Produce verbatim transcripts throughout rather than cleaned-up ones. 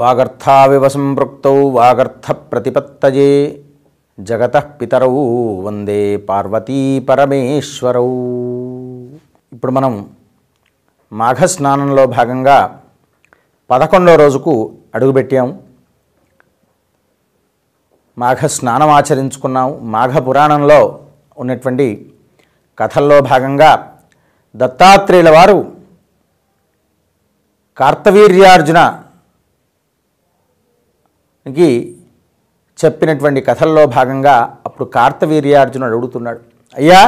వాగర్థావివ సంపృక్తౌ వాగర్థ ప్రతిపత్తయే జగతః పితరౌ వందే పార్వతీ పరమేశ్వరౌ. ఇప్పుడు మనం మాఘ స్నానంలో భాగంగా పదకొండో రోజుకు అడుగుపెట్టాము. మాఘ స్నానం ఆచరించుకున్నాం. మాఘ పురాణంలో ఉన్నటువంటి కథల్లో భాగంగా దత్తాత్రేయుల వారు కార్తవీర్యార్జునకి చెప్పినటువంటి కథల్లో భాగంగా అప్పుడు కార్తవీర్యార్జునుడు అడుగుతున్నాడు, అయ్యా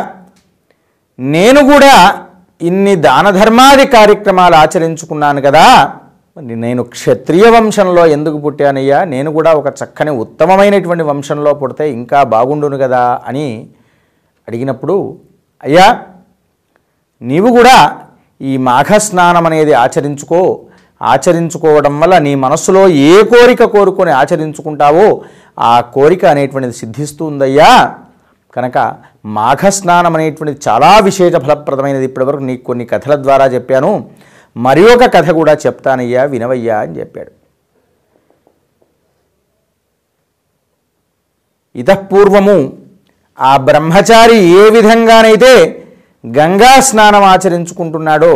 నేను కూడా ఇన్ని దాన ధర్మాది కార్యక్రమాలు ఆచరించుకున్నాను కదా, నేను క్షత్రియ వంశంలో ఎందుకు పుట్టానయ్యా, నేను కూడా ఒక చక్కని ఉత్తమమైనటువంటి వంశంలో పుడితే ఇంకా బాగుండును కదా అని అడిగినప్పుడు, అయ్యా నీవు కూడా ఈ మాఘ స్నానం అనేది ఆచరించుకో, ఆచరించుకోవడం వల్ల నీ మనస్సులో ఏ కోరిక కోరుకొని ఆచరించుకుంటావో ఆ కోరిక అనేటువంటిది సిద్ధిస్తుందయ్యా, కనుక మాఘ స్నానం అనేటువంటిది చాలా విశేష ఫలప్రదమైనది. ఇప్పటివరకు నీకు కొన్ని కథల ద్వారా చెప్పాను, మరి ఒక కథ కూడా చెప్తానయ్యా వినవయ్యా అని చెప్పాడు. ఇతఃపూర్వము ఆ బ్రహ్మచారి ఏ విధంగానైతే గంగా స్నానం ఆచరించుకుంటున్నాడో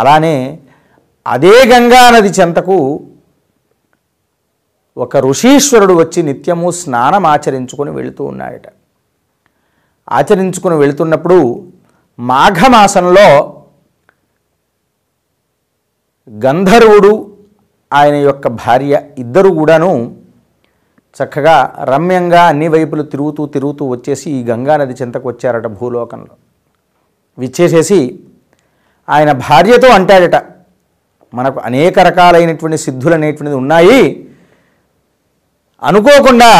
అలానే అదే గంగా నది చెంతకు ఒక ఋషీశ్వరుడు వచ్చి నిత్యము స్నానం ఆచరించుకొని వెళుతూ ఉన్నాడట. ఆచరించుకుని వెళుతున్నప్పుడు మాఘమాసంలో గంధర్వుడు ఆయన యొక్క భార్య ఇద్దరు కూడాను చక్కగా రమ్యంగా అన్ని వైపులు తిరుగుతూ తిరుగుతూ వచ్చేసి ఈ గంగానది చెంతకు వచ్చారట. భూలోకంలో విచ్చేసేసి ఆయన భార్యతో అంటాడట, మనకు అనేక రకాలైనటువంటి సిద్ధులు అనేటువంటిది ఉన్నాయి, అనుకోకుండా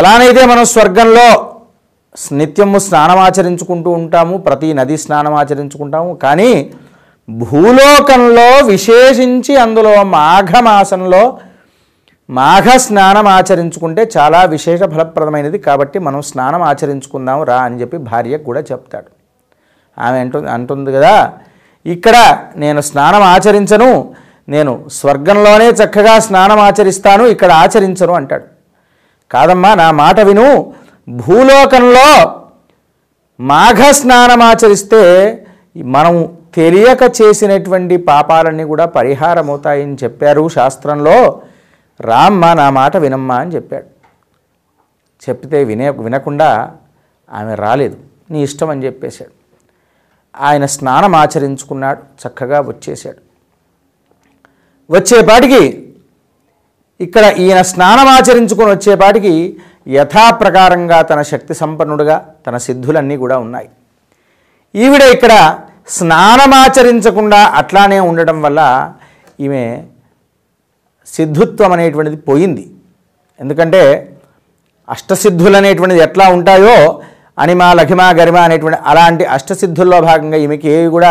ఎలానైతే మనం స్వర్గంలో నిత్యము స్నానం ఆచరించుకుంటూ ఉంటాము, ప్రతి నది స్నానం ఆచరించుకుంటాము, కానీ భూలోకంలో విశేషించి అందులో మాఘమాసంలో మాఘ స్నానం ఆచరించుకుంటే చాలా విశేష ఫలప్రదమైనది, కాబట్టి మనం స్నానం ఆచరించుకుందాం రా అని చెప్పి భార్యకు కూడా చెప్తాడు. ఆమె అంటు అంటుంది కదా, ఇక్కడ నేను స్నానం ఆచరించను, నేను స్వర్గంలోనే చక్కగా స్నానం ఆచరిస్తాను, ఇక్కడ ఆచరించను అంటాడు. కాదమ్మా నా మాట విను, భూలోకంలో మాఘ స్నానం ఆచరిస్తే మనం తెలియక చేసినటువంటి పాపాలన్నీ కూడా పరిహారం అవుతాయని చెప్పారు శాస్త్రంలో, రామ్మ నా మాట వినమ్మా అని చెప్పాడు. చెప్తే వినే వినకుండా ఆమె రాలేదు, నీ ఇష్టం అని చెప్పేశాడు. ఆయన స్నానం ఆచరించుకున్నాడు, చక్కగా వచ్చేశాడు. వచ్చేపాటికి ఇక్కడ ఈయన స్నానం ఆచరించుకొని వచ్చేపాటికి యథాప్రకారంగా తన శక్తి సంపన్నుడుగా తన సిద్ధులన్నీ కూడా ఉన్నాయి. ఈవిడ ఇక్కడ స్నానమాచరించకుండా అట్లానే ఉండడం వల్ల ఈమె సిద్ధుత్వం అనేటువంటిది పోయింది. ఎందుకంటే అష్టసిద్ధులు అనేటువంటిది ఎట్లా ఉంటాయో అనిమ లఘిమ గరిమ అనేటువంటి అలాంటి అష్టసిద్ధుల్లో భాగంగా ఈమెకి ఏవి కూడా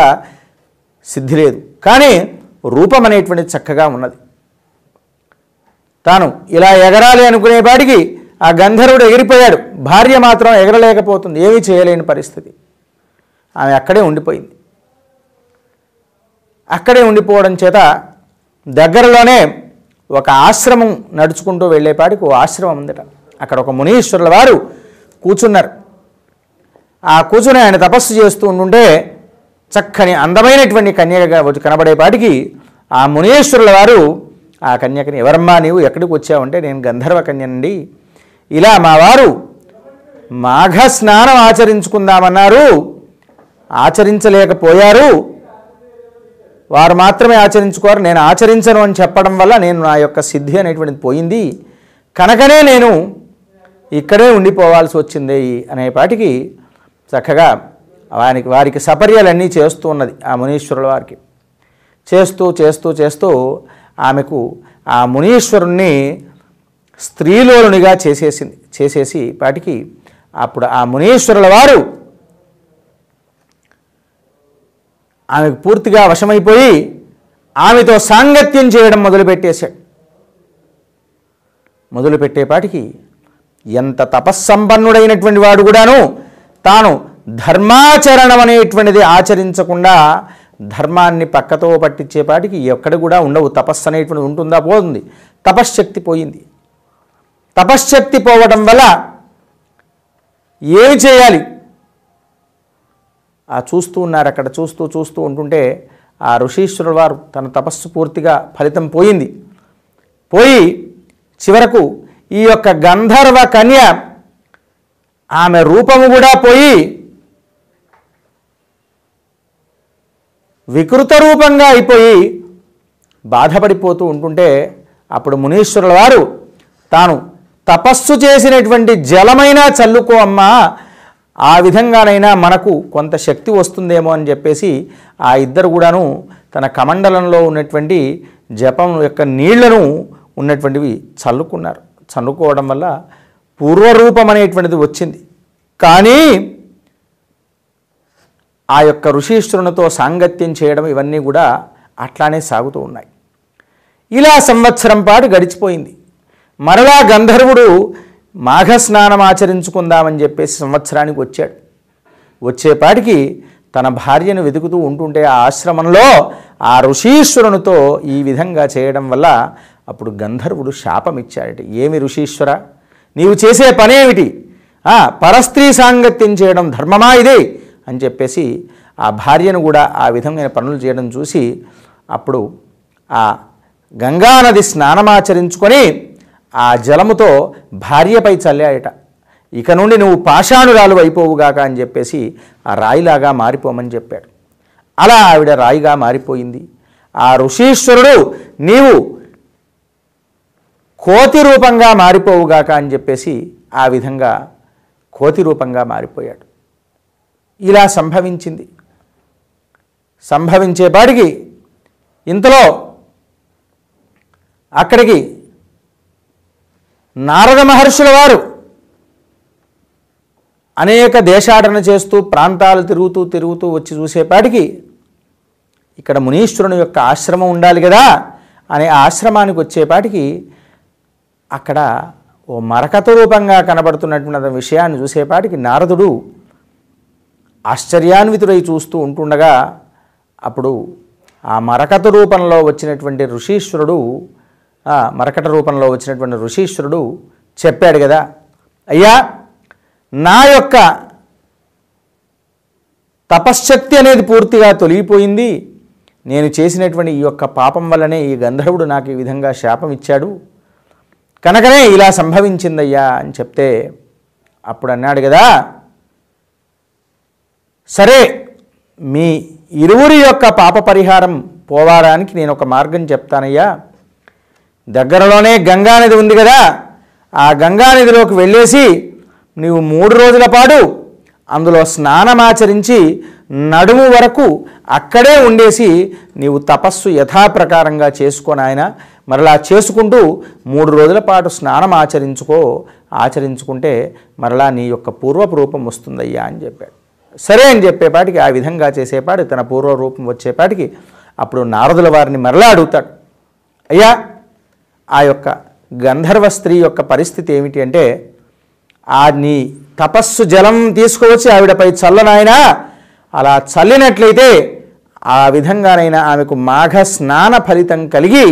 సిద్ధి లేదు, కానీ రూపం అనేటువంటిది చక్కగా ఉన్నది. తాను ఇలా ఎగరాలి అనుకునేపాటికి ఆ గంధర్వుడు ఎగిరిపోయాడు, భార్య మాత్రం ఎగరలేకపోతుంది, ఏమీ చేయలేని పరిస్థితి. ఆమె అక్కడే ఉండిపోయింది. అక్కడే ఉండిపోవడం చేత దగ్గరలోనే ఒక ఆశ్రమం నడుచుకుంటూ వెళ్ళేపాటికి ఓ ఆశ్రమం ఉందట. అక్కడ ఒక మునీశ్వరుల వారు కూర్చున్నారు. ఆ కూర్చుని ఆయన తపస్సు చేస్తూ ఉంటుంటే చక్కని అందమైనటువంటి కన్యగా కనబడేపాటికి ఆ మునీశ్వరుల వారు ఆ కన్యకని, ఎవరమ్మా నీవు, ఎక్కడికి వచ్చావంటే, నేను గంధర్వ కన్యనండి, ఇలా మా వారు మాఘ స్నానం ఆచరించుకుందామన్నారు, ఆచరించలేకపోయారు, వారు మాత్రమే ఆచరించుకోరు, నేను ఆచరించను అని చెప్పడం వల్ల నేను నా యొక్క సిద్ధి అనేటువంటిది పోయింది, కనుకనే నేను ఇక్కడే ఉండిపోవాల్సి వచ్చింది అనేపాటికి చక్కగా వారికి వారికి సపర్యలన్నీ చేస్తూ ఉన్నది ఆ మునీశ్వరుల వారికి. చేస్తూ చేస్తూ చేస్తూ ఆమెకు ఆ మునీశ్వరుణ్ణి స్త్రీలోలునిగా చేసేసింది. చేసేసి పాటికి అప్పుడు ఆ మునీశ్వరుల వారు ఆమెకు పూర్తిగా వశమైపోయి ఆమెతో సాంగత్యం చేయడం మొదలుపెట్టేశాడు. మొదలుపెట్టేపాటికి ఎంత తపస్సంపన్నుడైనటువంటి వాడు కూడాను తాను ధర్మాచరణం అనేటువంటిది ఆచరించకుండా ధర్మాన్ని పక్కతో పట్టించేపాటికి ఎక్కడ కూడా ఉండవు. తపస్సు అనేటువంటిది ఉంటుందా? పోతుంది. తపశ్శక్తి పోయింది. తపశ్శక్తి పోవడం వల్ల ఏమి చేయాలి? ఆ చూస్తూ ఉన్నారు. అక్కడ చూస్తూ చూస్తూ ఉంటుంటే ఆ ఋషీశ్వరుల వారు తన తపస్సు పూర్తిగా ఫలితం పోయింది. పోయి చివరకు ఈ యొక్క గంధర్వ కన్య ఆమె రూపము కూడా పోయి వికృత రూపంగా అయిపోయి బాధపడిపోతూ ఉంటుంటే అప్పుడు మునీశ్వరుల వారు తాను తపస్సు చేసినటువంటి జలమైనా చల్లుకో అమ్మా, ఆ విధంగానైనా మనకు కొంత శక్తి వస్తుందేమో అని చెప్పేసి ఆ ఇద్దరు కూడాను తన కమండలంలో ఉన్నటువంటి జపం యొక్క నీళ్లను ఉన్నటువంటివి చల్లుకున్నారు. చల్లుకోవడం వల్ల పూర్వరూపం అనేటువంటిది వచ్చింది. కానీ ఆ యొక్క ఋషీశ్వరునితో సాంగత్యం చేయడం ఇవన్నీ కూడా అట్లానే సాగుతూ ఉన్నాయి. ఇలా సంవత్సరం పాటు గడిచిపోయింది. మరలా గంధర్వుడు మాఘస్నానం ఆచరించుకుందామని చెప్పేసి సంవత్సరానికి వచ్చాడు. వచ్చేపాటికి తన భార్యను వెతుకుతూ ఉంటుంటే ఆ ఆశ్రమంలో ఆ ఋషీశ్వరునితో ఈ విధంగా చేయడం వల్ల అప్పుడు గంధర్వుడు శాపం ఇచ్చాడట. ఏమి ఋషీశ్వర, నీవు చేసే పనేమిటి? పరస్త్రీ సాంగత్యం చేయడం ధర్మమా ఇది అని చెప్పేసి ఆ భార్యను కూడా ఆ విధమైన పనులు చేయడం చూసి అప్పుడు ఆ గంగానది స్నానమాచరించుకొని ఆ జలముతో భార్యపై చల్లాయట. ఇక నుండి నువ్వు పాషాణురాలు అయిపోవుగాక అని చెప్పేసి ఆ రాయిలాగా మారిపోమని చెప్పాడు. అలా ఆవిడ రాయిగా మారిపోయింది. ఆ ఋషీశ్వరుడు నీవు కోతి రూపంగా మారిపోవుగాక అని చెప్పేసి ఆ విధంగా కోతి రూపంగా మారిపోయాడు. ఇలా సంభవించింది. సంభవించేపాటికి ఇంతలో అక్కడికి నారద మహర్షుల వారు అనేక దేశాటన చేస్తూ ప్రాంతాలు తిరుగుతూ తిరుగుతూ వచ్చి చూసేపాటికి ఇక్కడ మునీశ్వరుని యొక్క ఆశ్రమం ఉండాలి కదా అనే ఆశ్రమానికి వచ్చేపాటికి అక్కడ ఓ మరకత రూపంగా కనబడుతున్నటువంటి విషయాన్ని చూసేపాటికి నారదుడు ఆశ్చర్యాన్వితుడై చూస్తూ ఉంటుండగా అప్పుడు ఆ మరకత రూపంలో వచ్చినటువంటి ఋషీశ్వరుడు మరకట రూపంలో వచ్చినటువంటి ఋషీశ్వరుడు చెప్పాడు కదా, అయ్యా నా యొక్క తపశ్శక్తి అనేది పూర్తిగా తొలగిపోయింది. నేను చేసినటువంటి ఈ యొక్క పాపం వల్లనే ఈ గంధర్వుడు నాకు ఈ విధంగా శాపం ఇచ్చాడు, కనుకనే ఇలా సంభవించిందయ్యా అని చెప్తే అప్పుడు అన్నాడు కదా, సరే మీ ఇరువురి యొక్క పాప పరిహారం పోవడానికి నేను ఒక మార్గం చెప్తానయ్యా. దగ్గరలోనే గంగానది ఉంది కదా, ఆ గంగానదిలోకి వెళ్ళేసి నీవు మూడు రోజుల పాటు అందులో స్నానమాచరించి నడుము వరకు అక్కడే ఉండేసి నీవు తపస్సు యథాప్రకారంగా చేసుకొని ఆయన మరలా చేసుకుంటూ మూడు రోజుల పాటు స్నానం ఆచరించుకో, ఆచరించుకుంటే మరలా నీ యొక్క పూర్వపు రూపం వస్తుందయ్యా అని చెప్పాడు. సరే అని చెప్పేపాటికి ఆ విధంగా చేసేపాటికి తన పూర్వరూపం వచ్చేపాటికి అప్పుడు నారదుల వారిని మరలా అడుగుతాడు, అయ్యా ఆ యొక్క గంధర్వ స్త్రీ యొక్క పరిస్థితి ఏమిటి అంటే, ఆ నీ తపస్సు జలం తీసుకువచ్చి ఆవిడపై చల్లనాయనా, అలా చల్లినట్లయితే ఆ విధంగానైనా ఆమెకు మాఘ స్నాన ఫలితం కలిగి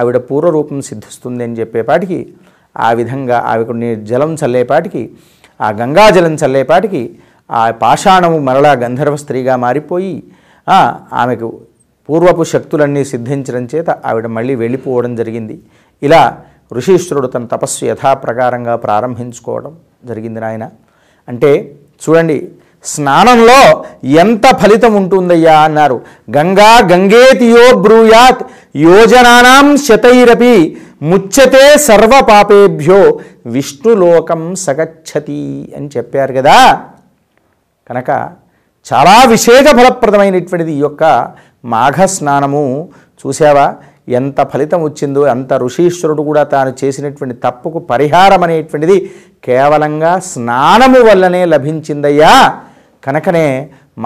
ఆవిడ పూర్వరూపం సిద్ధిస్తుంది అని చెప్పేపాటికి ఆ విధంగా ఆవిడకు నీ జలం చల్లేపాటికి ఆ గంగాజలం చల్లేపాటికి ఆ పాషాణము మరలా గంధర్వ స్త్రీగా మారిపోయి ఆమెకు పూర్వపు శక్తులన్నీ సిద్ధించడం చేత ఆవిడ మళ్ళీ వెళ్ళిపోవడం జరిగింది. ఇలా ఋషీశ్వరుడు తన తపస్సు యథాప్రకారంగా ప్రారంభించుకోవడం జరిగింది నాయన. అంటే చూడండి, స్నానంలో ఎంత ఫలితం ఉంటుందయ్యా అన్నారు. గంగా గంగేతియో బ్రూయాత్ యోజనానాం శతైరపి ముచ్యతే సర్వ పాపేభ్యో విష్ణులోకం సగచ్చతి అని చెప్పారు కదా. కనుక చాలా విశేష ఫలప్రదమైనటువంటిది ఈ యొక్క మాఘ స్నానము. చూసావా ఎంత ఫలితం వచ్చిందో, అంత ఋషీశ్వరుడు కూడా తాను చేసినటువంటి తప్పుకు పరిహారం అనేటువంటిది కేవలంగా స్నానము వల్లనే లభించిందయ్యా. కనుకనే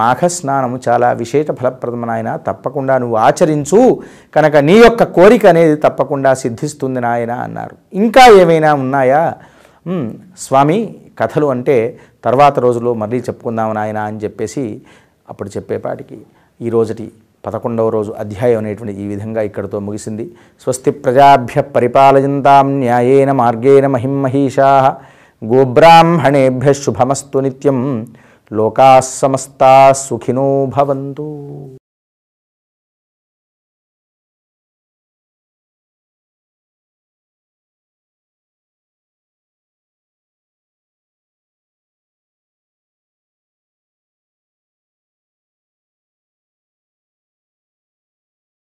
మాఘ స్నానము చాలా విశేష ఫలప్రదం నాయన, తప్పకుండా నువ్వు ఆచరించు, కనుక నీ యొక్క కోరిక అనేది తప్పకుండా సిద్ధిస్తుంది నాయన అన్నారు. ఇంకా ఏమైనా ఉన్నాయా స్వామి కథలు అంటే తర్వాత రోజులో మళ్ళీ చెప్పుకుందాం నాయన అని చెప్పేసి అప్పుడు చెప్పేపాటికి ఈ ఈరోజుటి పదకొండవ రోజు అధ్యాయం అనేటువంటి ఈ విధంగా ఇక్కడితో ముగిసింది. స్వస్తి ప్రజాభ్య పరిపాలయంతాం న్యాయేన మార్గేణ మహిం మహిషా గోబ్రాహ్మణేభ్య శుభమస్తు నిత్యం లోకా సమస్తా సుఖినో భవంతు.